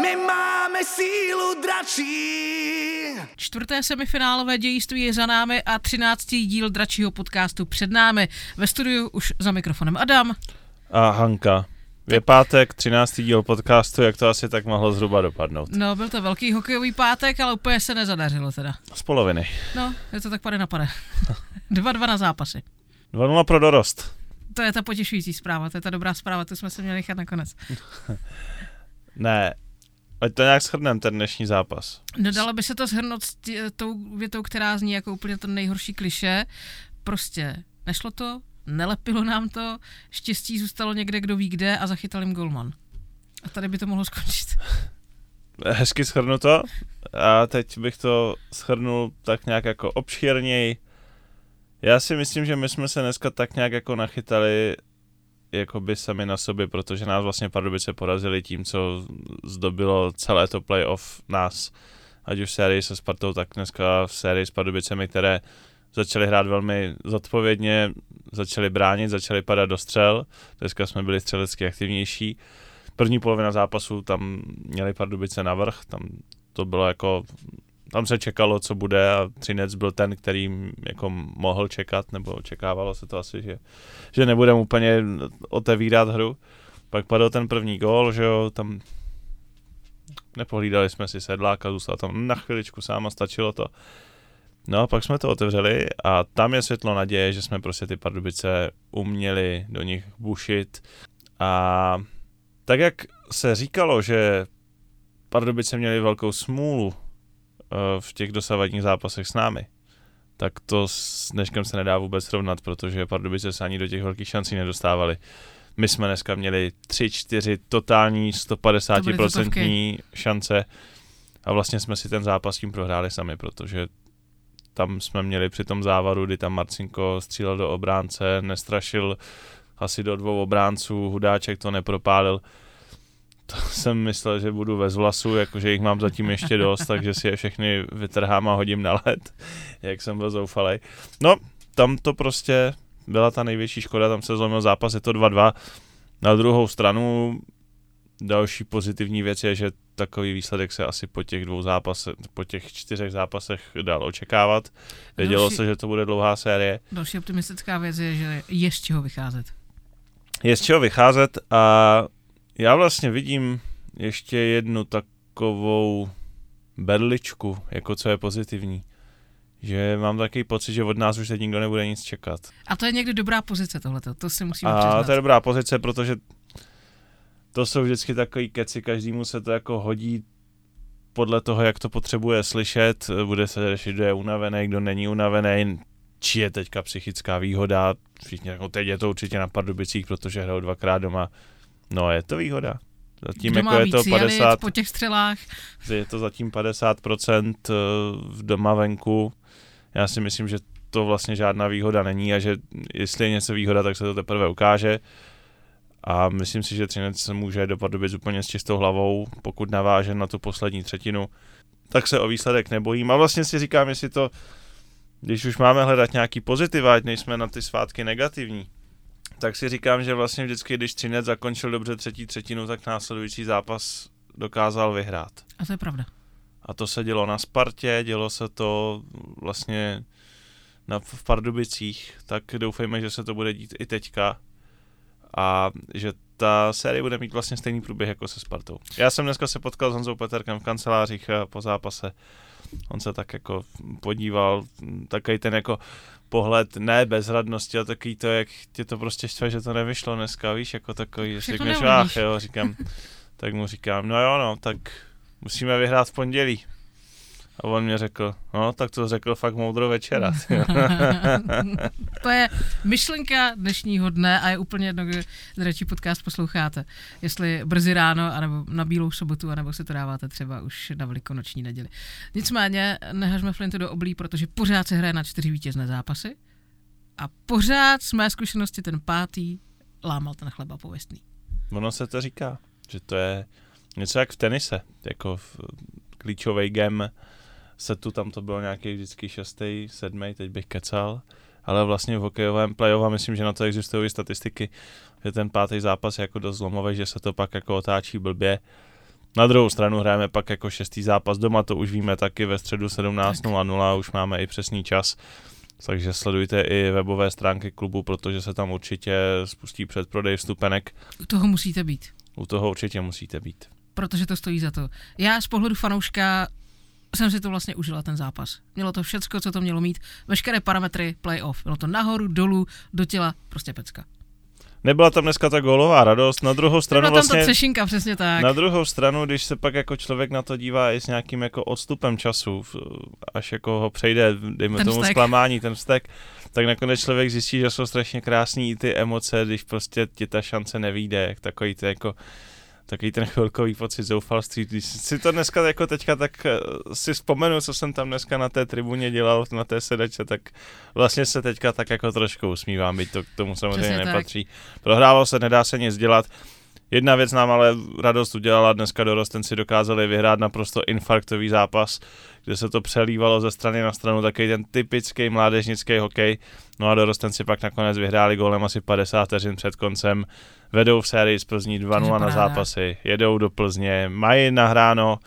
My máme sílu dračí. Čtvrté semifinálové dějství je za námi a 13. díl dračího podcastu před námi. Ve studiu už za mikrofonem Adam. A Hanka. Je pátek, 13. díl podcastu, jak to asi tak mohlo zhruba dopadnout. No, byl to velký hokejový pátek, ale úplně se nezadařilo teda. Z poloviny. No, je to tak pade na pade. 2-2 na zápasy. 2-0 pro dorost. To je ta potěšující zpráva, to je ta dobrá zpráva, to jsme se měli nechat nakonec. Ne, ale to nějak shrneme, ten dnešní zápas. No, dalo by se to shrnout s tou větou, která zní jako úplně to nejhorší klišé. Prostě nešlo to. Nelepilo nám to, štěstí zůstalo někde, kdo ví kde, a zachytal jim golman. A tady by to mohlo skončit. Hezky shrnu to. A teď bych to shrnul tak nějak jako obšírněji. Já si myslím, že my jsme se dneska tak nějak jako nachytali jakoby sami na sobě, protože nás vlastně Pardubice porazili tím, co zdobilo celé to playoff nás. Ať už v sérii se Spartou, tak dneska v sérii s Pardubicemi, které začali hrát velmi zodpovědně, začali bránit, začali padat do střel. Dneska jsme byli střelecky aktivnější. První polovina zápasu, tam měli Pardubice navrch, tam to bylo jako, tam se čekalo, co bude, a Třinec byl ten, který jako mohl čekat, nebo očekávalo se to asi, že nebudeme úplně otevírat hru. Pak padl ten první gól, že jo, tam nepohlídali jsme si Sedláka, zůstal tam na chviličku sám a stačilo to. No a pak jsme to otevřeli a tam je světlo naděje, že jsme prostě ty Pardubice uměli do nich bušit. A tak jak se říkalo, že Pardubice měli velkou smůlu v těch dosavadních zápasech s námi, tak to s dneškem se nedá vůbec srovnat, protože Pardubice se ani do těch velkých šancí nedostávali. My jsme dneska měli 3-4 totální 150% šance a vlastně jsme si ten zápas tím prohráli sami, protože tam jsme měli při tom závaru, kdy tam Marcinko střílel do obránce, nestrašil asi do 2 obránců, Hudáček to nepropálil. To jsem myslel, že budu bez vlasů, jakože jich mám zatím ještě dost, takže si je všechny vytrhám a hodím na led, jak jsem byl zoufalej. No, tam to prostě byla ta největší škoda, tam se zlomil zápas, je to 2-2. Na druhou stranu další pozitivní věc je, že takový výsledek se asi po těch 4 zápasech dal očekávat. Vědělo se, že to bude dlouhá série. Další optimistická věc je, že je z čeho vycházet. Je z čeho vycházet a já vlastně vidím ještě jednu takovou berličku, jako co je pozitivní. Že mám takový pocit, že od nás už teď nikdo nebude nic čekat. A to je někdy dobrá pozice tohleto, to si musíme přiznat. A to je dobrá pozice, protože to jsou vždycky takový keci, každému se to jako hodí podle toho, jak to potřebuje slyšet, bude se řešit, kdo je unavený, kdo není unavený, či je teďka psychická výhoda, všichni jako teď je to určitě na Pardubicích, protože hrajou 2x doma, no je to výhoda. Zatím jako je to 50, po těch střelách. Je to zatím 50% doma venku, já si myslím, že to vlastně žádná výhoda není a že jestli je něco výhoda, tak se to teprve ukáže. A myslím si, že Třinec se může do Pardubic úplně s čistou hlavou, pokud naváže na tu poslední třetinu, tak se o výsledek nebojím. A vlastně si říkám, jestli to, když už máme hledat nějaký pozitiva, ať nejsme na ty svátky negativní, tak si říkám, že vlastně vždycky, když Třinec zakončil dobře třetí třetinu, tak následující zápas dokázal vyhrát. A to je pravda. A to se dělo na Spartě, dělo se to vlastně v Pardubicích, tak doufejme, že se to bude dít i teďka. A že ta série bude mít vlastně stejný průběh jako se Spartou. Já jsem dneska se potkal s Honzou Petrkem v kancelářích po zápase. On se tak jako podíval, takový ten jako pohled, ne bezradnosti, ale takový to, jak tě to prostě štve, že to nevyšlo dneska, víš, jako takový, že řekneš, jo, říkám, tak mu říkám, no jo, no, tak musíme vyhrát v pondělí. A on mě řekl, no tak to řekl fakt moudro večera. To je myšlenka dnešního dne a je úplně jedno, kdy Dračí podcast posloucháte. Jestli brzy ráno, anebo na bílou sobotu, anebo se to dáváte třeba už na velikonoční neděli. Nicméně nehažme flintu do oblí, protože pořád se hraje na 4 vítězné zápasy a pořád z mé zkušenosti ten 5. lámal ten chleba pověstný. Ono se to říká, že to je něco jak v tenise, jako v klíčovej game setu, tam to bylo nějaký vždycky 6., 7., teď bych kecal, ale vlastně v hokejovém playoff, myslím, že na to existují statistiky, že ten 5. zápas je jako dost zlomový, že se to pak jako otáčí blbě Na druhou stranu hrajeme pak jako šestý zápas doma, to už víme taky ve středu 17:00, už máme i přesný čas. Takže sledujte i webové stránky klubu, protože se tam určitě spustí předprodej vstupenek. U toho musíte být. U toho určitě musíte být. Protože to stojí za to. Já z pohledu fanouška jsem si to vlastně užila, ten zápas. Mělo to všecko, co to mělo mít. Veškeré parametry playoff. Bylo to nahoru, dolů, do těla, prostě pecka. Nebyla tam dneska ta gólová radost, na druhou stranu tam vlastně, ta třešinka, přesně tak. Na druhou stranu, když se pak jako člověk na to dívá i s nějakým jako odstupem času, až jako ho přejde, dejme ten tomu zklamání, ten vztek, tak nakonec člověk zjistí, že jsou strašně krásný i ty emoce, když prostě ti ta šance nevyjde, takový ty jako... Takový ten chvilkový pocit zoufalství, když si to dneska jako teďka tak si vzpomenu, co jsem tam dneska na té tribuně dělal, na té sedačce, tak vlastně se teďka tak jako trošku usmívám, byť to k tomu samozřejmě přesně nepatří. Tak. Prohrávalo se, nedá se nic dělat. Jedna věc nám ale radost udělala, dneska dorostenci dokázali vyhrát naprosto infarktový zápas, kde se to přelívalo ze strany na stranu, takový ten typický mládežnický hokej. No a dorostenci pak nakonec vyhráli gólem asi 50 vteřin před koncem, vedou v sérii z Plzní 2:0 na zápasy, jedou do Plzně, mají nahráno,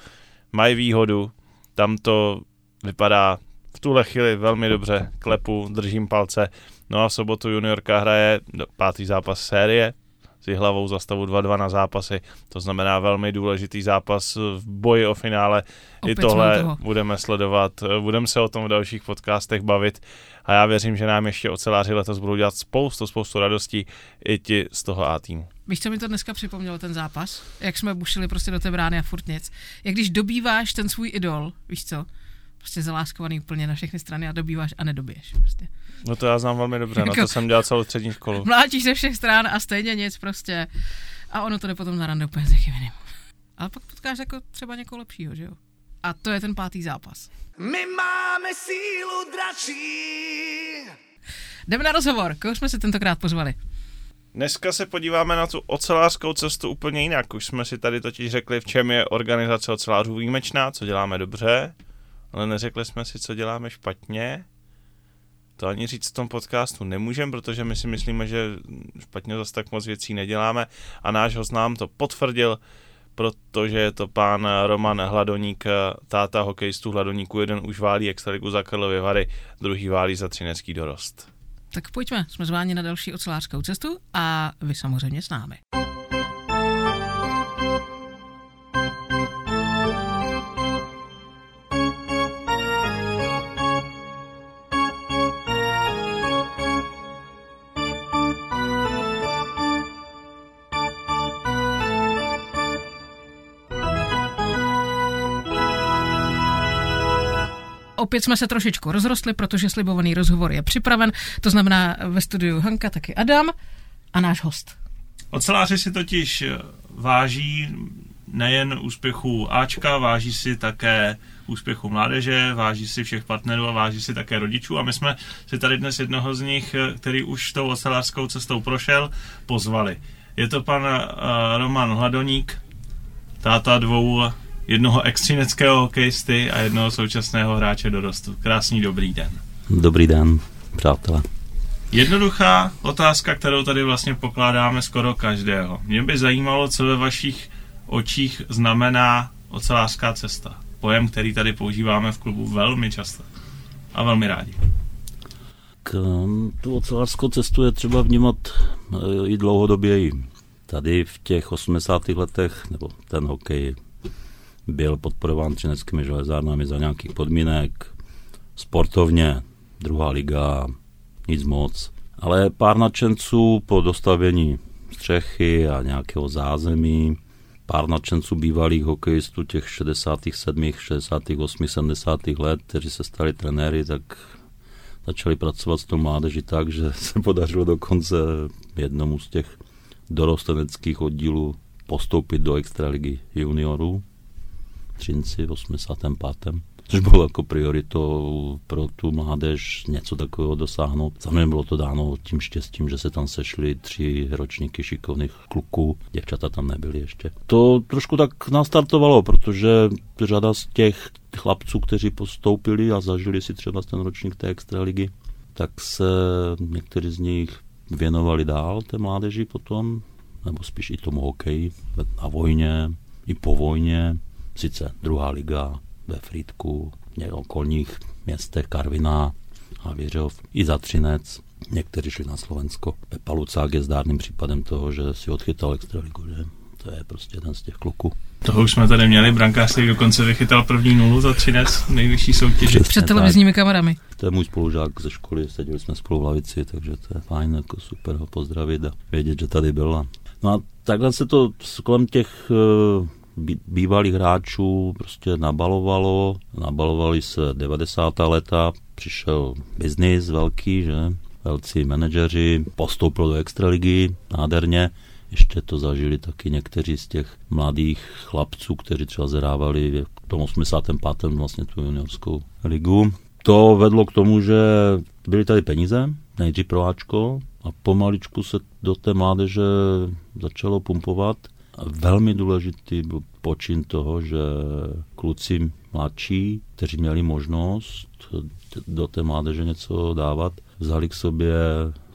mají výhodu, tam to vypadá v tuhle chvíli velmi dobře, klepu, držím palce. No a v sobotu juniorka hraje pátý zápas série, s Jihlavou za stavu 2:2 na zápasy, to znamená velmi důležitý zápas v boji o finále. Opět i tohle budeme sledovat, budeme se o tom v dalších podcastech bavit a já věřím, že nám ještě oceláři letos budou dělat spoustu radostí i ti z toho A týmu. Víš, co mi to dneska připomnělo ten zápas? Jak jsme bušili prostě do té brány a furt nic. Jak když dobýváš ten svůj idol, víš co? Prostě zaláskovaný úplně na všechny strany a dobýváš a nedobiješ. Prostě. No to já znám velmi dobře, na to jsem dělal celou střední školu. Mlátíš ze všech stran a stejně nic prostě. A ono to jde potom na rande úplně zechyveným. Ale pak potkáš jako třeba někoho lepšího, že jo? A to je ten pátý zápas. My máme sílu dračí. Jdeme na rozhovor, koho jsme si tentokrát pozvali? Dneska se podíváme na tu ocelářskou cestu úplně jinak. Už jsme si tady totiž řekli, v čem je organizace ocelářů výjimečná, co děláme dobře. Ale neřekli jsme si, co děláme špatně. To ani říct v tom podcastu nemůžeme, protože my si myslíme, že špatně zase tak moc věcí neděláme. A náš host nám to potvrdil, protože je to pán Roman Hladonik, táta hokejistů Hladoníků. Jeden už válí extraligu za Karlovy Vary, druhý válí za třinecký dorost. Tak pojďme, jsme zváni na další ocelářskou cestu a vy samozřejmě s námi. Opět jsme se trošičku rozrostli, protože slibovaný rozhovor je připraven, to znamená ve studiu Hanka, taky Adam a náš host. Oceláři si totiž váží nejen úspěchu Ačka, váží si také úspěchu mládeže, váží si všech partnerů a váží si také rodičů a my jsme si tady dnes jednoho z nich, který už tou ocelářskou cestou prošel, pozvali. Je to pan Roman Hladoník, táta dvou, jednoho ex-třineckého hokejisty a jednoho současného hráče dorostu. Krásný dobrý den. Dobrý den, přátelé. Jednoduchá otázka, kterou tady vlastně pokládáme skoro každého. Mě by zajímalo, co ve vašich očích znamená ocelářská cesta. Pojem, který tady používáme v klubu velmi často a velmi rádi. Tu ocelářskou cestu je třeba vnímat i dlouhodoběji. Tady v těch 80. letech, nebo ten hokej byl podporován třineckými železárnami za nějakých podmínek, sportovně, druhá liga, nic moc. Ale pár nadšenců po dostavění střechy a nějakého zázemí, pár nadšenců bývalých hokejistů těch 67., 68., 70. let, kteří se stali trenéry, tak začali pracovat s tou mládeží tak, že se podařilo dokonce jednomu z těch dorosteneckých oddílů postoupit do extraligy juniorů. Třinci v 85. což bylo jako prioritou pro tu mládež něco takového dosáhnout. Samozřejmě bylo to dáno tím štěstím, že se tam sešly 3 ročníky šikovných kluků, děvčata tam nebyly ještě. To trošku tak nastartovalo, protože řada z těch chlapců, kteří postoupili a zažili si třeba ten ročník té extraligy, tak se někteří z nich věnovali dál té mládeži potom, nebo spíš i tomu hokeji na vojně, i po vojně, sice druhá liga ve Frýdku, v okolních městech Karviná, Havířov, i za Třinec. Někteří šli na Slovensko. Pepa Lucák je zdárným případem toho, že si odchytal extraligu, že? To je prostě jeden z těch kluků. Toho už jsme tady měli, brankářství dokonce vychytal první nulu za Třinec, nejvyšší soutěži. Před televizními kamerami. To je můj spolužák ze školy, seděli jsme spolu v lavici, takže to je fajn, jako super ho pozdravit a vědět, že tady byla. No a takhle se to kolem těch bývalých hráčů prostě nabalovalo. Nabalovali se 90. leta, přišel biznis velký, že? Velcí manažeři, postoupil do extraligy, nádherně. Ještě to zažili taky někteří z těch mladých chlapců, kteří třeba zhrávali v tom 85. vlastně tu juniorskou ligu. To vedlo k tomu, že byly tady peníze, nejdřív pro Ačko, a pomaličku se do té mládeže začalo pumpovat. A velmi důležitý byl počin toho, že kluci mladší, kteří měli možnost do té mládeže něco dávat, vzali k sobě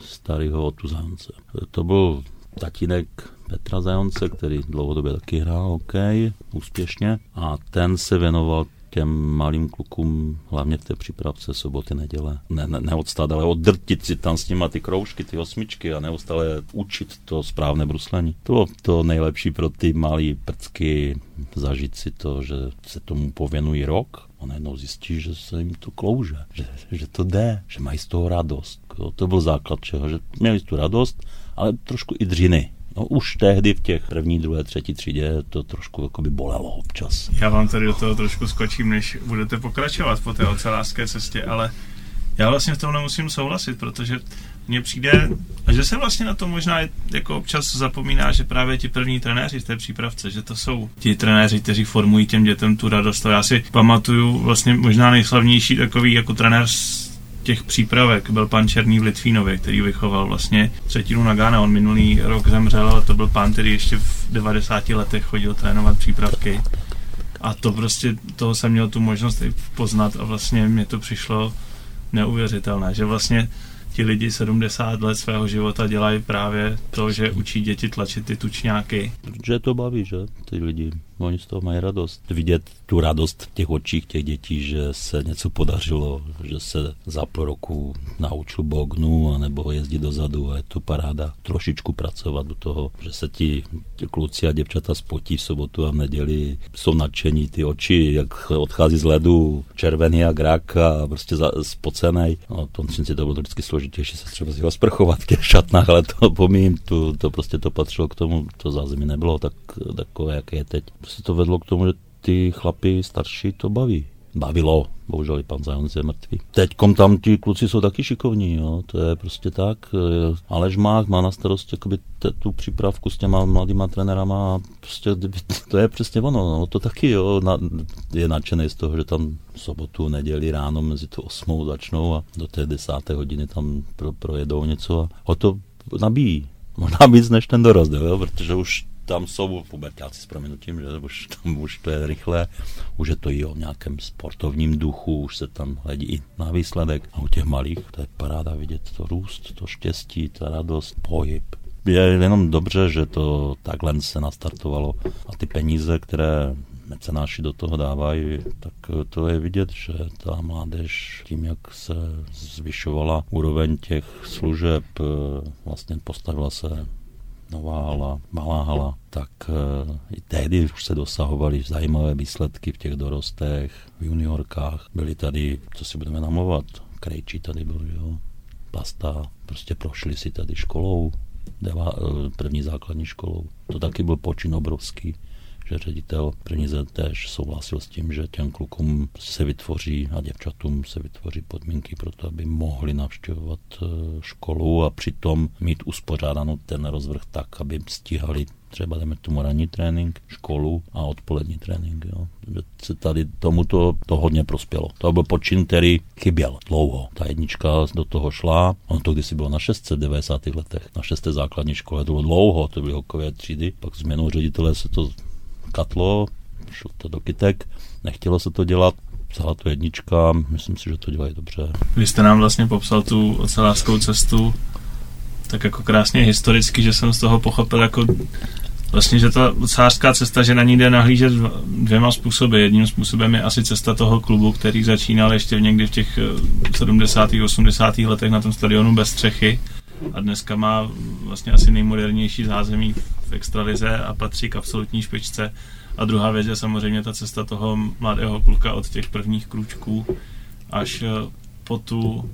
starého Otu Zajonce. To byl tatínek Petra Zajonce, který dlouhodobě taky hrál hokej, úspěšně, a ten se věnoval těm malým klukům, hlavně v té přípravce soboty, neděle. Neodstat, ale oddrtit si tam s nima ty kroužky, ty osmičky a neustále učit to správné bruslení. To bylo to nejlepší pro ty malý prcky, zažít si to, že se tomu pověnují rok a najednou zjistí, že se jim to klouže, že to jde, že mají z toho radost. To byl základ čeho, že měli tu radost, ale trošku i dřiny. No, už tehdy v těch první, druhé, třetí třídě to trošku jakoby bolelo občas. Já vám tady do toho trošku skočím, než budete pokračovat po té ocelářské cestě, ale já vlastně v tom nemusím souhlasit, protože mně přijde, že se vlastně na to možná jako občas zapomíná, že právě ti první trenéři v té přípravce, že to jsou ti trenéři, kteří formují těm dětem tu radost. Já si pamatuju vlastně možná nejslavnější takový jako trenér těch přípravek byl pan Černý v Litvínově, který vychoval vlastně třetinu na Gána. On minulý rok zemřel, ale to byl pán, který ještě v 90 letech chodil trénovat přípravky. A to prostě, toho jsem měl tu možnost i poznat a vlastně mě to přišlo neuvěřitelné, že vlastně ti lidi 70 let svého života dělají právě to, že učí děti tlačit ty tučňáky. Že to baví, že? Ty lidi, oni z toho mají radost. Vidět tu radost v těch očích těch dětí, že se něco podařilo, že se za půl roku naučil bognu, anebo jezdit dozadu a je to paráda. Trošičku pracovat do toho, že se ti kluci a děvčata spotí v sobotu a v neděli, jsou nadšení, ty oči, jak odchází z ledu, červený jak rak a prostě spocenej. No, v tom Třinci to bylo vždycky složitější, se třeba zjela sprchovat v těch šatnách, ale to pomím, to prostě to patřilo k tomu, to zázemí nebylo takové, jaké je teď. Prostě to vedlo k tomu, že ty chlapi starší to baví. Bavilo. Bohužel i pan Zajonec je mrtvý. Teďkom tam ti kluci jsou taky šikovní, jo? To je prostě tak. Aleš Mách má na starost jakoby, tu přípravku s těma mladýma trenérama. Prostě, to je přesně ono, no? To taky jo? Je nadšený z toho, že tam sobotu, neděli ráno mezi tu 8 začnou a do té 10. hodiny tam projedou něco a ho to nabíjí. Možná víc než ten dorost, jo? Protože už tam jsou pubertáci s prominutím, že už to je rychle, už je to i o nějakém sportovním duchu, už se tam hledí i na výsledek. A u těch malých to je paráda vidět to růst, to štěstí, ta radost, pohyb. Je jenom dobře, že to takhle se nastartovalo a ty peníze, které mecenáši do toho dávají, tak to je vidět, že ta mládež tím, jak se zvyšovala úroveň těch služeb, vlastně postavila se nová hala, malá hala, tak i tehdy už se dosahovaly zajímavé výsledky v těch dorostech, v juniorkách. Byli tady, co si budeme namlouvat, Krejčí tady byl, jo, Pasta, prostě prošli si tady školou, první základní školou. To taky byl počin obrovský, že ředitel první též souhlasil s tím, že těm klukům se vytvoří a děvčatům se vytvoří podmínky pro to, aby mohli navštěvovat školu a přitom mít uspořádanou ten rozvrh tak, aby stíhali třeba dáme tomu ranní trénink, školu a odpolední trénink. Jo. Se tady tomuto to hodně prospělo. To byl počin, který chyběl dlouho. Ta jednička do toho šla, ono to kdysi bylo na 6 v 90. letech. Na 6. základní škole to bylo dlouho, to byly hokejové třídy, pak změnou ředitele se to katlo, šlo to do kytek, nechtělo se to dělat, vzala to jednička, myslím si, že to dělají dobře. Vy jste nám vlastně popsal tu ocelářskou cestu tak jako krásně historicky, že jsem z toho pochopil jako Vlastně, že ta ocelářská cesta, že na ní jde nahlížet dvěma způsoby. Jedním způsobem je asi cesta toho klubu, který začínal ještě někdy v těch 70. 80. letech na tom stadionu bez střechy a dneska má vlastně asi nejmodernější zázemí v extralize a patří k absolutní špičce. A druhá věc je samozřejmě ta cesta toho mladého kluka od těch prvních krůčků až po tu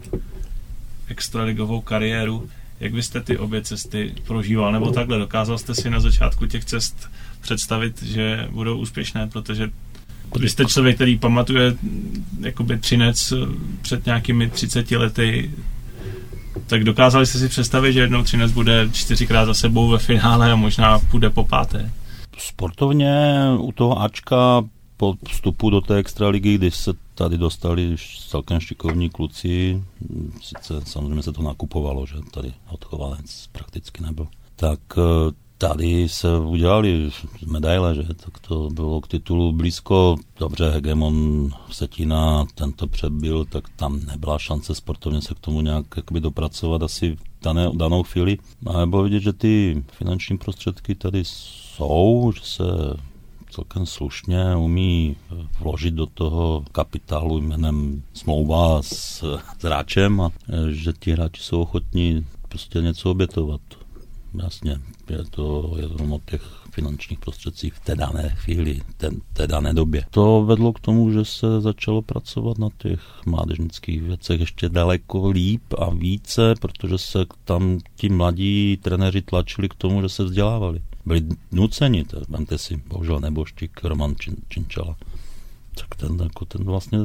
extraligovou kariéru. Jak byste ty obě cesty prožíval? Nebo takhle, dokázal jste si na začátku těch cest představit, že budou úspěšné? Protože když jste člověk, který pamatuje jakoby Třinec před nějakými 30 lety, tak dokázali jste si představit, že jednou Třinec bude 4krát za sebou ve finále a možná půjde po páté? Sportovně u toho Ačka po vstupu do té extraligy, když se tady dostali celkem šikovní kluci, sice samozřejmě se to nakupovalo, že tady odchovanec prakticky nebyl, tak tady se udělali medaile, že tak to bylo k titulu blízko. Dobře, hegemon Vsetina, ten to přebyl, tak tam nebyla šance sportovně se k tomu nějak jakoby dopracovat asi v danou chvíli. A bylo vidět, že ty finanční prostředky tady jsou, že se celkem slušně umí vložit do toho kapitálu jménem smlouva s hráčem a že ti hráči jsou ochotní prostě něco obětovat. Jasně, je to jenom o těch finančních prostředcích v té dané chvíli, té dané době. To vedlo k tomu, že se začalo pracovat na těch mládežnických věcech ještě daleko líp a více, protože se tam ti mladí trenéři tlačili k tomu, že se vzdělávali. Byli nuceni, vemte si, bohužel nebožtík Roman Čin, Činčala. Tak ten vlastně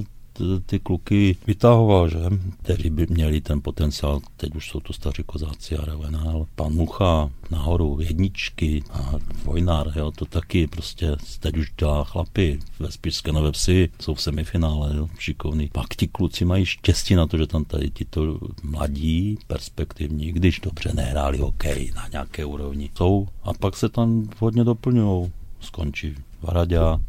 ty kluky vytahoval, že? Kteří by měli ten potenciál, teď už jsou to staří kozáci a Revenál, pan Mucha, nahoru jedničky a Vojnár, jo, to taky prostě teď už dělá chlapy ve Spišské Nové Vsi, jsou v semifinále, jo, šikovný. Pak ti kluci mají štěstí na to, že tam tady tito mladí, perspektivní, když dobře nehráli hokej na nějaké úrovni, jsou a pak se tam hodně doplňují. Skončí Varaďa,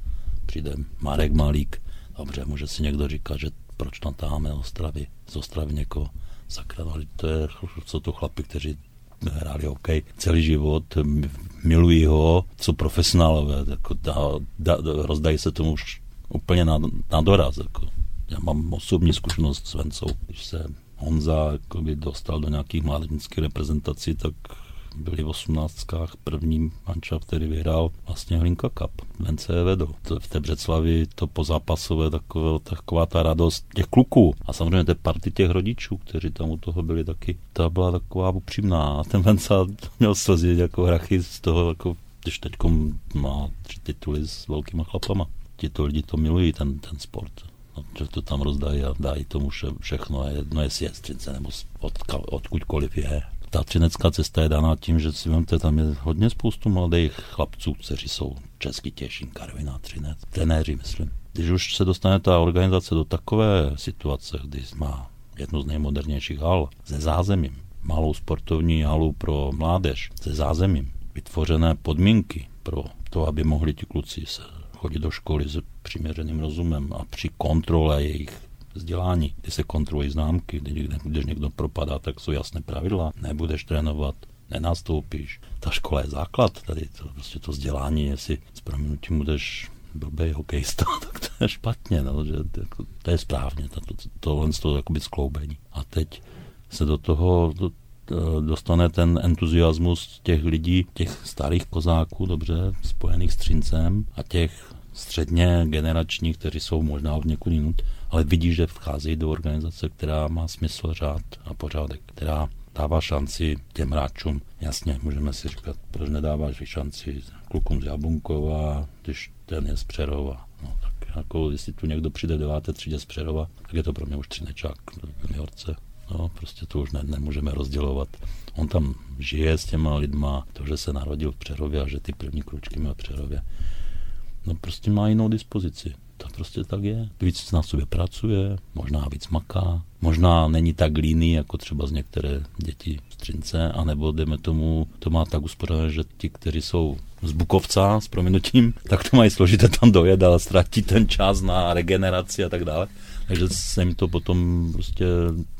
přijde Marek Malík. Dobře, může si někdo říkat, že proč tam táháme Ostravy, z Ostravy někoho zakrát, to je, jsou to chlapi, kteří hráli hokej celý život, milují ho, jsou profesionálové, jako rozdají se tomu už úplně na doraz. Jako. Já mám osobní zkušenost s Vencou, když se Honza jakoby dostal do nějakých mládežnických reprezentací, tak byli v 18kách, první mančaft, který vyhrál vlastně Hlinka Cup. Vence je vedl. V té Břeclavi to pozápasové, taková ta radost těch kluků. A samozřejmě té party těch rodičů, kteří tam u toho byli taky, ta byla taková upřímná. A ten Venca měl slzy jako hrachy z toho, jako, když teď má 3 tituly s velkýma chlapama. Tito lidi to milují, ten sport. No, že to tam rozdají a dají tomu všechno. Jedno jestli je z Třince, nebo odkudkoliv je. Ta třinecká cesta je dána tím, že si vemte, tam je hodně spoustu mladých chlapců, kteří jsou Český Těšín, Karviná, Třinec, trenéři, myslím. Když už se dostane ta organizace do takové situace, kdy má jednu z nejmodernějších hal se zázemím, malou sportovní halu pro mládež se zázemím, vytvořené podmínky pro to, aby mohli ti kluci se chodit do školy s přiměřeným rozumem a při kontrole jejich vzdělání, kdy se kontrolují známky, když někdo propadá, tak jsou jasné pravidla, nebudeš trénovat, nenastoupíš. Ta škola je základ, tady to vzdělání, jestli s prominutím budeš blbej hokejista, tak to je špatně, no, že, jako, to je správně, tohle z toho jakoby skloubení. A teď se do toho dostane ten entuziasmus těch lidí, těch starých kozáků, dobře, spojených s Třincem a těch středně generační, kteří jsou možná od někud jinut, ale vidíš, že vcházejí do organizace, která má smysl, řád a pořádek, která dává šanci těm hráčům. Jasně, můžeme si říkat, proč nedáváš šanci klukům z Jabunkova, když ten je z Přerova. No, tak jako, jestli tu někdo přijde v 9. třídě z Přerova, tak je to pro mě už Třinečák v juniorce. No, prostě to už nemůžeme rozdělovat. On tam žije s těma lidma, to, že se narodil v Přerově a že ty první kručky měl v Přerově. No prostě má jinou dispozici. To prostě tak je. Víc na sobě pracuje, možná víc maká, možná není tak líný, jako třeba z některé děti z Třince, anebo dejme tomu, to má tak uspořádané, že ti, kteří jsou z Bukovca, s prominutím, tak to mají složité tam dojet a ztratí ten čas na regeneraci a tak dále. Takže se jim to potom prostě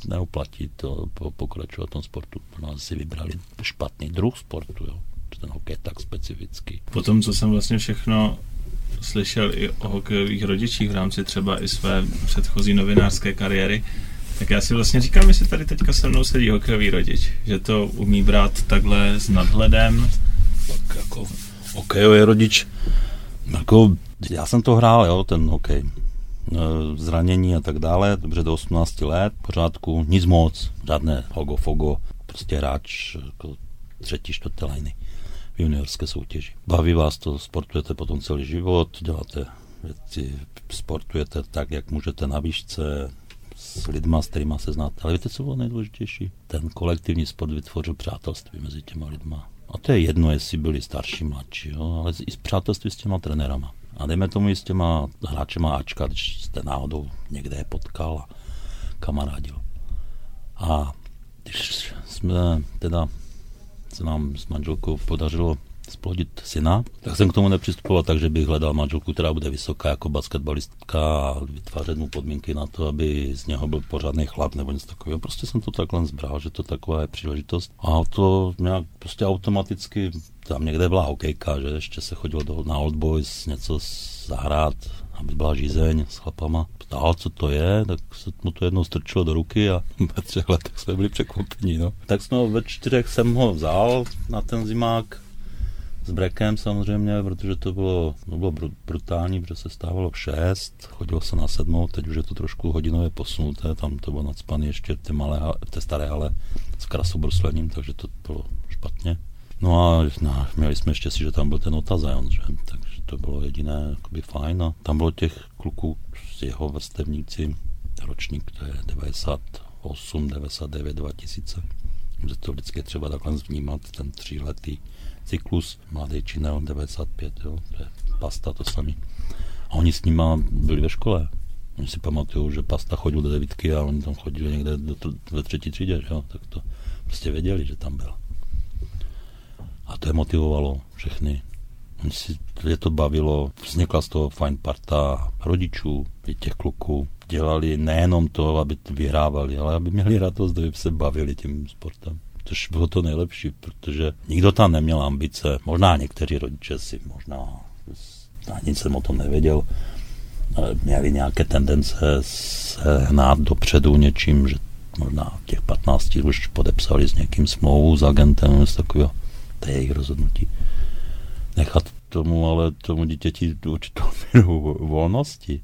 neoplatí to pokračovat v tom sportu. No, si vybrali špatný druh sportu, jo. ten hokej tak specifický. Potom, co jsem vlastně všechno slyšel i o hokejových rodičích v rámci třeba i své předchozí novinářské kariéry, tak já si vlastně říkám, jestli tady teďka se mnou sedí hokejový rodič, že to umí brát takhle s nadhledem. Tak jako hokejový rodič, jako já jsem to hrál, jo, ten hokej. Zranění a tak dále, dobře do 18 let, pořádku, nic moc, žádné hogo-fogo, prostě hráč jako třetí, čtvrté lajny v juniorské soutěži. Baví vás to, sportujete potom celý život, děláte věci, sportujete tak, jak můžete na výšce, s lidma, s kterýma se znáte. Ale víte, co bylo nejdůležitější? Ten kolektivní sport vytvořil přátelství mezi těma lidma. A to je jedno, jestli byli starší, mladší, jo, ale i přátelství s těma trenérama. A dejme tomu i s těma hráčema Ačka, když jste náhodou někde je potkal a kamarádil. A když jsme teda se nám s manželkou podařilo splodit syna, tak jsem k tomu nepřistupoval, takže bych hledal manželku, která bude vysoká jako basketbalistka a vytvářet mu podmínky na to, aby z něho byl pořádný chlap nebo něco takového. Prostě jsem to takhle zbral, že to taková je příležitost. A to nějak prostě automaticky, tam někde byla hokejka, že ještě se chodilo na Old Boys něco zahrát, aby byla žízeň s chlapama. Ptal, co to je, tak se mu to jednou strčilo do ruky a ve 3 letech jsme byli překvapení, no. Tak jsme ho ve 4 jsem ho vzal na ten zimák, s brekem samozřejmě, protože to bylo brutální, protože se stávalo v 6, chodilo se na 7, teď už je to trošku hodinově posunuté, tam to bylo nacpané ještě ty staré hale s krasobrslením, takže to bylo špatně. No a měli jsme štěstí, že tam byl ten Ota Zajonec, takže to bylo jediné jakoby fajn a tam bylo těch kluků z jeho vrstevníci, ročník to je 98, 99, 2000, že to vždycky třeba takhle vnímat, ten 3letý cyklus, mladý činel 95, jo, to je Pasta, to samý. A oni s nima byli ve škole. Oni si pamatuju, že Pasta chodil do 9 a oni tam chodili někde ve 3. třídě, jo, tak to prostě věděli, že tam byl. A to je motivovalo všechny. Je to bavilo, vznikla z toho fajn parta rodičů, i těch kluků. Dělali nejenom to, aby vyhrávali, ale aby měli radost, aby se bavili tím sportem. Což bylo to nejlepší, protože nikdo tam neměl ambice, možná někteří rodiče si, možná nic jsem o tom nevěděl, ale měli nějaké tendence se hnát dopředu něčím, že možná v těch 15 už podepsali s někým smlouvu, s agentem, něco takového. To je jejich rozhodnutí. Nechat tomu dítěti určitou míru volnosti,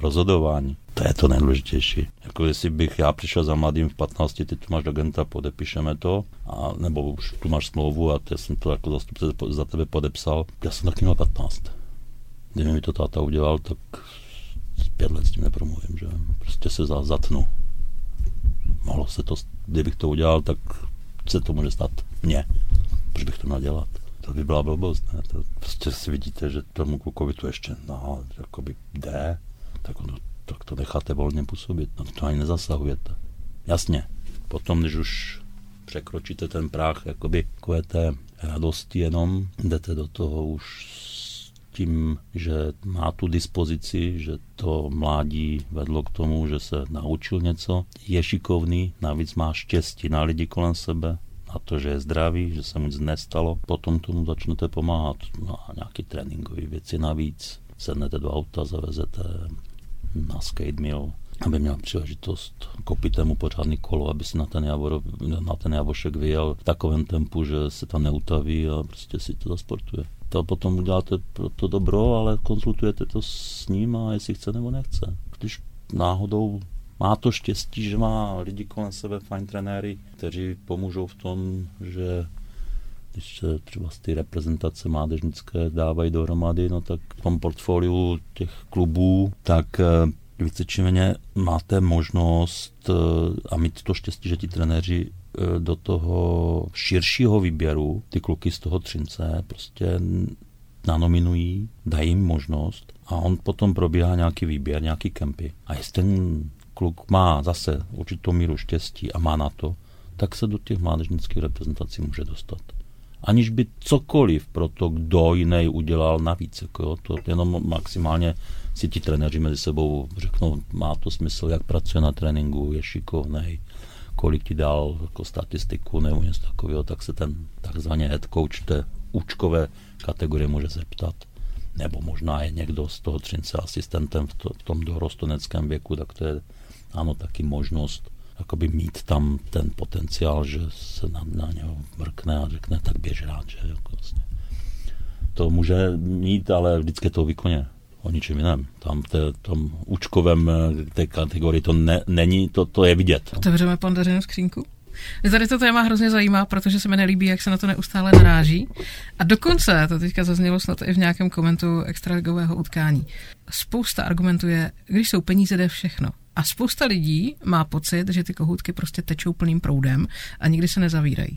rozhodování. To je to nejdůležitější. Jako jestli bych já přišel za mladým v 15, ty tu máš agenta, podepíšeme to, a, nebo už tu máš smlouvu a já jsem to jako zastupce za tebe podepsal. Já jsem taky měl 15. Kdyby mi to táta udělal, tak 5 let s tím nepromluvím, že prostě se zatnu. Mohlo se to, kdybych to udělal, tak se to může stát mně. Proč bych to měl dělat? To by byla blbost, ne? To prostě si vidíte, že tomu klukovi to ještě jakoby jde, tak on to necháte volně působit, na to ani nezasahujete. Jasně, potom, když už překročíte ten práh, jakoby kvete radosti jenom, jdete do toho už s tím, že má tu dispozici, že to mládí vedlo k tomu, že se naučil něco, je šikovný, navíc má štěstí na lidi kolem sebe, na to, že je zdravý, že se mu nic nestalo, potom tomu začnete pomáhat na nějaký tréninkový věci navíc, sednete do auta, zavezete na skate mill, aby měl příležitost kopíte mu pořádný kolo, aby si na ten Javošek vyjel v takovém tempu, že se tam neutaví a prostě si to zasportuje. To potom uděláte pro to dobro, ale konzultujete to s ním a jestli chce nebo nechce. Když náhodou má to štěstí, že má lidi kolem sebe fajn trenéry, kteří pomůžou v tom, že když se třeba z ty reprezentace mládežnické dávají dohromady, no tak v tom portfoliu těch klubů, tak více či méně máte možnost a mít to štěstí, že ti trenéři do toho širšího výběru, ty kluky z toho Třince prostě nanominují, dají jim možnost a on potom probíhá nějaký výběr, nějaký kempy. A jestli ten kluk má zase určitou míru štěstí a má na to, tak se do těch mládežnických reprezentací může dostat. Aniž by cokoliv pro to, kdo jiný udělal navíc. Jako jo, to jenom maximálně si ti trenéři mezi sebou řeknou, má to smysl, jak pracuje na tréninku, je šikovnej, kolik ti dal jako statistiku nebo něco takového, tak se ten takzvaně head coach té účkové kategorie může zeptat. Nebo možná je někdo z toho Třince asistentem v tom dorosteneckém věku, tak to je ano taky možnost jakoby mít tam ten potenciál, že se na něho vrkne a řekne, tak běž rád, že jako vlastně. To může mít, ale vždycky to výkoně. O ničem jiném. Tam tom účkovém té kategorii to není, to je vidět. Otevřeme Pandořinu skřínku? Tady to téma hrozně zajímá, protože se mi nelíbí, jak se na to neustále naráží. A dokonce, to teďka zaznělo snad i v nějakém komentu extraligového utkání, spousta argumentů je, když jsou peníze, jde všechno. A spousta lidí má pocit, že ty kohoutky prostě tečou plným proudem a nikdy se nezavírají.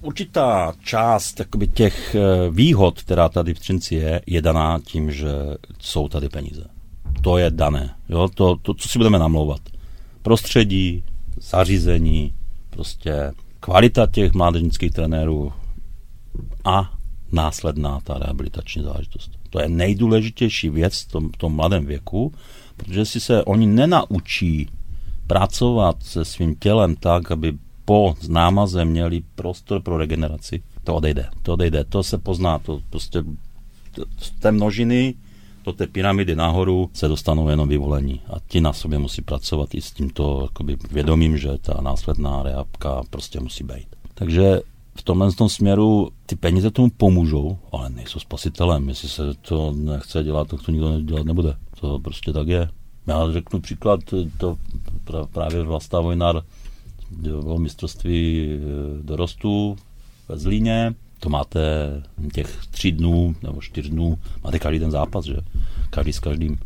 Určitá část těch výhod, která tady v Třinci je daná tím, že jsou tady peníze. To je dané. Jo? To, co si budeme namlouvat. Prostředí, zařízení, prostě kvalita těch mládežnických trenérů a následná ta rehabilitační záležitost. To je nejdůležitější věc v tom mladém věku, protože si se oni nenaučí pracovat se svým tělem tak, aby po známaze měli prostor pro regeneraci. To odejde, to se pozná, to prostě z té množiny, do té pyramidy nahoru se dostanou jenom vyvolení a ti na sobě musí pracovat i s tímto vědomím, že ta následná rehabka prostě musí být. Takže v tomhle směru ty peníze tomu pomůžou, ale nejsou spasitelem, jestli se to nechce dělat, tak to nikdo dělat nebude, to prostě tak je. Já řeknu příklad, to právě Vlasta Vojnar bylo mistrovství dorostů ve Zlíně. To máte těch 3 dnů nebo 4 dnů, máte každý ten zápas, že? Každý s každým.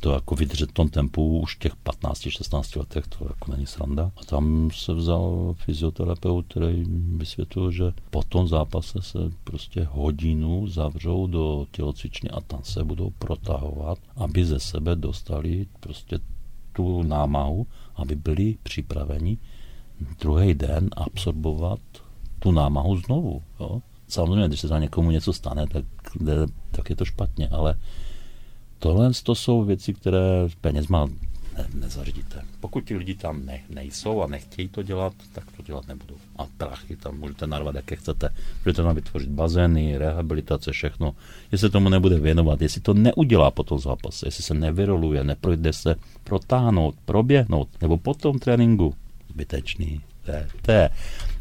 To jako vydržet v tom tempu už těch 15-16 letech, to jako není sranda. A tam se vzal fyzioterapeut, který vysvětlil, že po tom zápase se prostě hodinu zavřou do tělocvičny a tam se budou protahovat, aby ze sebe dostali prostě tu námahu, aby byli připraveni druhý den absorbovat tu námahu znovu. Jo? Samozřejmě, když se za někomu něco stane, tak je to špatně, ale tohle to jsou věci, které penězma nezařídíte. Pokud ti lidi tam nejsou a nechtějí to dělat, tak to dělat nebudou. A prachy tam můžete narvat, jaké chcete. Můžete tam vytvořit bazény, rehabilitace, všechno. Jestli tomu nebude věnovat, jestli to neudělá po tom zápase, jestli se nevyroluje, neprojde se protáhnout, proběhnout, nebo po tom tréninku, zbytečný.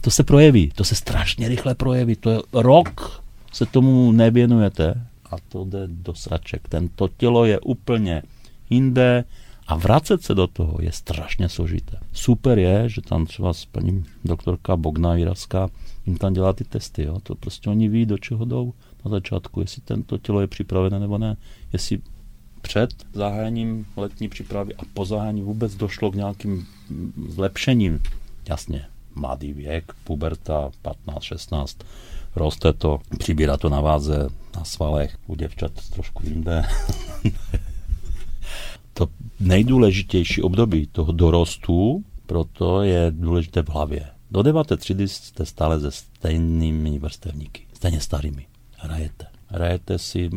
To se projeví, to se strašně rychle projeví, to je rok, se tomu nevěnujete a to jde do sraček. To tělo je úplně jinde a vracet se do toho je strašně složité. Super je, že tam třeba s paní doktorka Bogna Jiraská jim tam dělá ty testy, jo? To prostě oni ví, do čeho jdou na začátku, jestli tento tělo je připravené nebo ne, jestli před zahájením letní přípravy a po zahájení vůbec došlo k nějakým zlepšením. Jasně, mladý věk, puberta, 15-16, roste to, přibírá to na váze, na svalech, u děvčat trošku jinde. To nejdůležitější období toho dorostu, proto je důležité v hlavě. Do 9. třídy jste stále se stejnými vrstevníky, stejně starými. Hrajete si,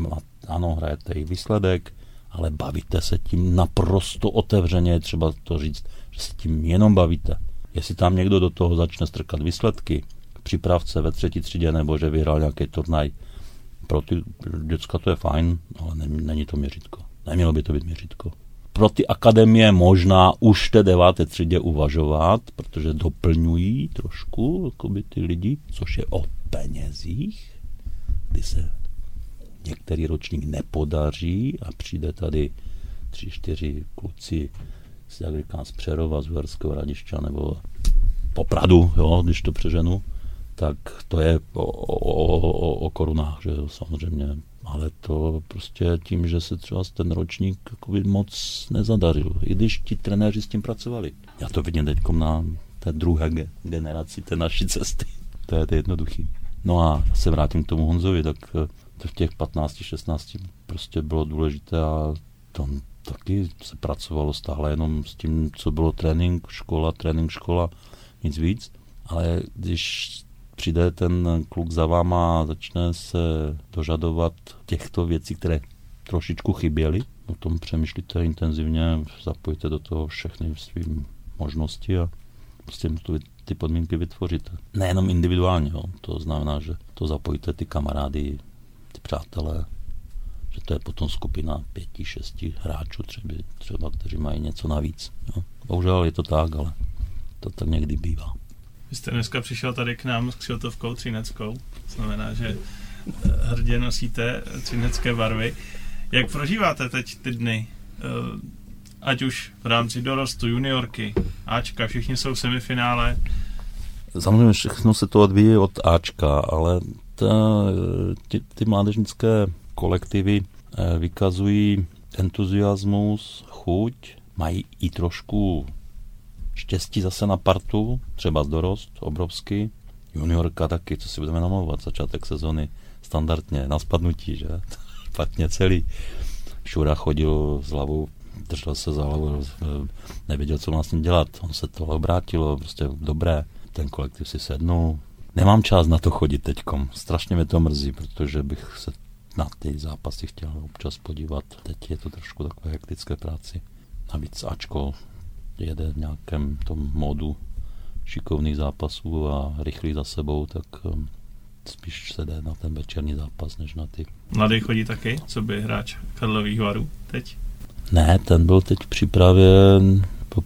ano, hrajete i výsledek, ale bavíte se tím naprosto otevřeně, je třeba to říct, že se tím jenom bavíte. Jestli tam někdo do toho začne strkat výsledky k přípravce ve 3. třídě nebo že vyhrál nějaký turnaj, pro ty děcka to je fajn, ale není to měřítko. Nemělo by to být měřítko. Pro ty akademie možná už té 9. třídě uvažovat, protože doplňují trošku ty lidi, což je o penězích, kdy se některý ročník nepodaří a přijde tady 3-4 kluci, jak říkám, z Přerova, z Uherského Hradiště nebo Popradu, jo, když to přeženu, tak to je o korunách, že jo, samozřejmě. Ale to prostě tím, že se třeba ten ročník moc nezadařil, i když ti trenéři s tím pracovali. Já to vidím teď na té druhé generaci té naší cesty. To je to jednoduchý. No a se vrátím k tomu Honzovi, tak to v těch 15-16 prostě bylo důležité a tam taky se pracovalo stále jenom s tím, co bylo trénink, škola, nic víc. Ale když přijde ten kluk za váma a začne se dožadovat těchto věcí, které trošičku chyběly, o tom přemýšlíte intenzivně, zapojíte do toho všechny své možnosti a prostě to ty podmínky vytvořit. Nejenom individuálně, jo. To znamená, že to zapojíte ty kamarády, ty přátelé, že to je potom skupina 5, 6 hráčů třeba, kteří mají něco navíc. Jo. Bohužel je to tak, ale to tak někdy bývá. Vy jste dneska přišel tady k nám s křiltovkou třineckou, to znamená, že hrdě nosíte třinecké barvy. Jak prožíváte teď ty dny? Ať už v rámci dorostu, juniorky, Ačka, všichni jsou v semifinále. Samozřejmě všechno se to odvíjí od Ačka, ale ty mládežnické kolektivy vykazují entuziasmus, chuť, mají i trošku štěstí zase na partu, třeba z dorost, obrovský. Juniorka taky, co si budeme namlouvat, začátek sezony standardně na spadnutí, že? Špatně celý. Šura chodil s hlavou, držel se za hlavu, nevěděl, co vlastně dělat. On se to obrátilo, prostě dobré. Ten kolektiv si sednul. Nemám čas na to chodit teďkom. Strašně mě to mrzí, protože bych se na ty zápasy chtěl občas podívat. Teď je to trošku takové hektické práci. Navíc Ačko jede v nějakém tom modu šikovných zápasů a rychlý za sebou, tak spíš se jde na ten večerní zápas, než na ty. Mladý chodí taky, co by hráč Karlových Varů teď? Ne, ten byl teď v přípravě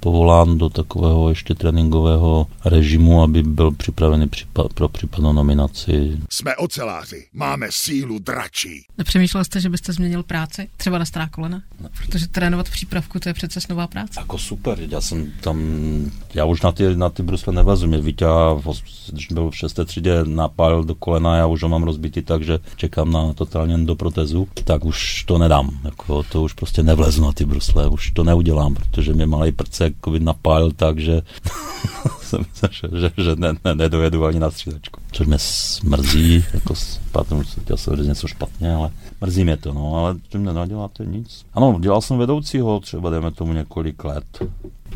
povolán do takového ještě tréninkového režimu, aby byl připravený pro případnou nominaci. Jsme oceláři, máme sílu dračí. Nepřemýšlel jste, že byste změnil práci? Třeba na stará kolena? Protože trénovat přípravku, to je přece nová práce. Jako super, já jsem tam, já už na ty brusle nevazu, mě Vítě, když byl v 6. třídě, napálil do kolena, já už ho mám rozbitý, takže čekám na totálně do protezu, tak už to nedám, jako to už prostě nevlezu na ty brusle, už to neudělám, protože mě malej se COVID napálil tak, že jsem myslel, že nedojedu ani na střídačku. Což mě smrzí, jako pátem, chtěl jsem říct něco špatně, ale mrzí mě to, no, ale tím nenaděláte nic. Ano, dělal jsem vedoucího, třeba dejme tomu několik let,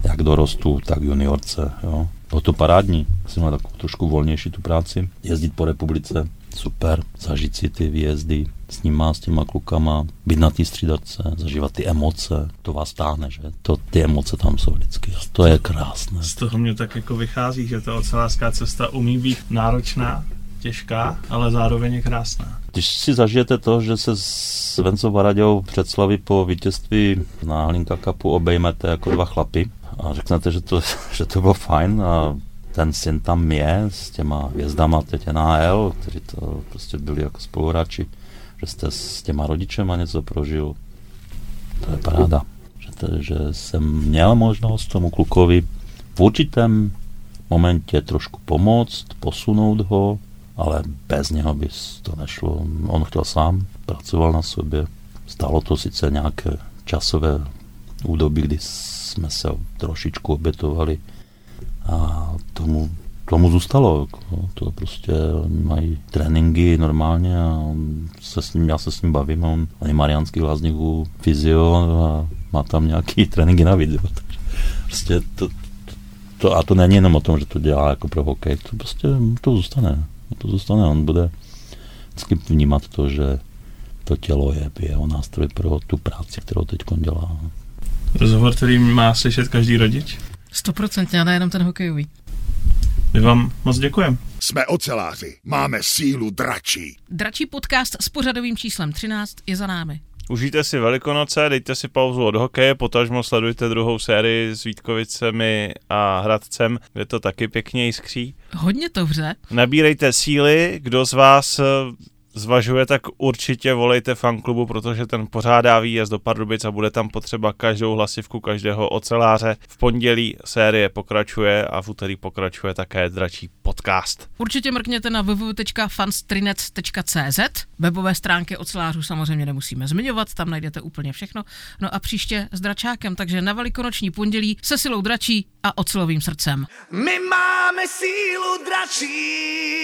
jak dorostu, tak juniorce, jo. Bylo to parádní, jsem měl takovou trošku volnější tu práci, jezdit po republice, super, zažít si ty výjezdy s těma klukama, být na té střídačce, zažívat ty emoce, to vás táhne, že? Ty emoce tam jsou vždycky, to je krásné. Z toho mě tak jako vychází, že ta ocelářská cesta umí být náročná, těžká, ale zároveň je krásná. Když si zažijete to, že se s Vencou Varaďou v Břeclavi po vítězství na Hlinka Cupu obejmete jako dva chlapy a řeknete, že to bylo fajn a ten syn tam je s těma hvězdama teď NHL, kteří to prostě byli jako spoluhráči, že jste s těma rodičema něco prožil. To je paráda. Že jsem měl možnost tomu klukovi v určitém momentě trošku pomoct, posunout ho, ale bez něho by to nešlo. On chtěl sám, pracoval na sobě. Stálo to sice nějaké časové údobí, kdy jsme se trošičku obětovali a tomu zůstalo. To prostě mají tréninky normálně a já se s ním bavím. On je Mariánský Lázník u fyzio a má tam nějaký tréninky na video. Prostě to, a to není jenom o tom, že to dělá jako pro hokej. To prostě to zůstane. On bude vždycky vnímat to, že to tělo je jeho nástroj pro tu práci, kterou teď dělá. Rozhovor, který má slyšet každý rodič? 100%, a nejenom ten hokejový. My vám moc děkujeme. Jsme oceláři, máme sílu dračí. Dračí podcast s pořadovým číslem 13 je za námi. Užijte si Velikonoce, dejte si pauzu od hokeje, potažmo sledujte druhou sérii s Vítkovicemi a Hradcem, kde to taky pěkně jiskří. Hodně to vře. Nabírejte síly, kdo z vás zvažuje, tak určitě volejte fanklubu, protože ten pořádá výjezd do Pardubic a bude tam potřeba každou hlasivku každého oceláře. V pondělí série pokračuje a v úterý pokračuje také dračí podcast. Určitě mrkněte na www.fanstrinec.cz. Webové stránky ocelářů samozřejmě nemusíme zmiňovat, tam najdete úplně všechno. No a příště s dračákem, takže na velikonoční pondělí se silou dračí a ocelovým srdcem. My máme sílu dračí!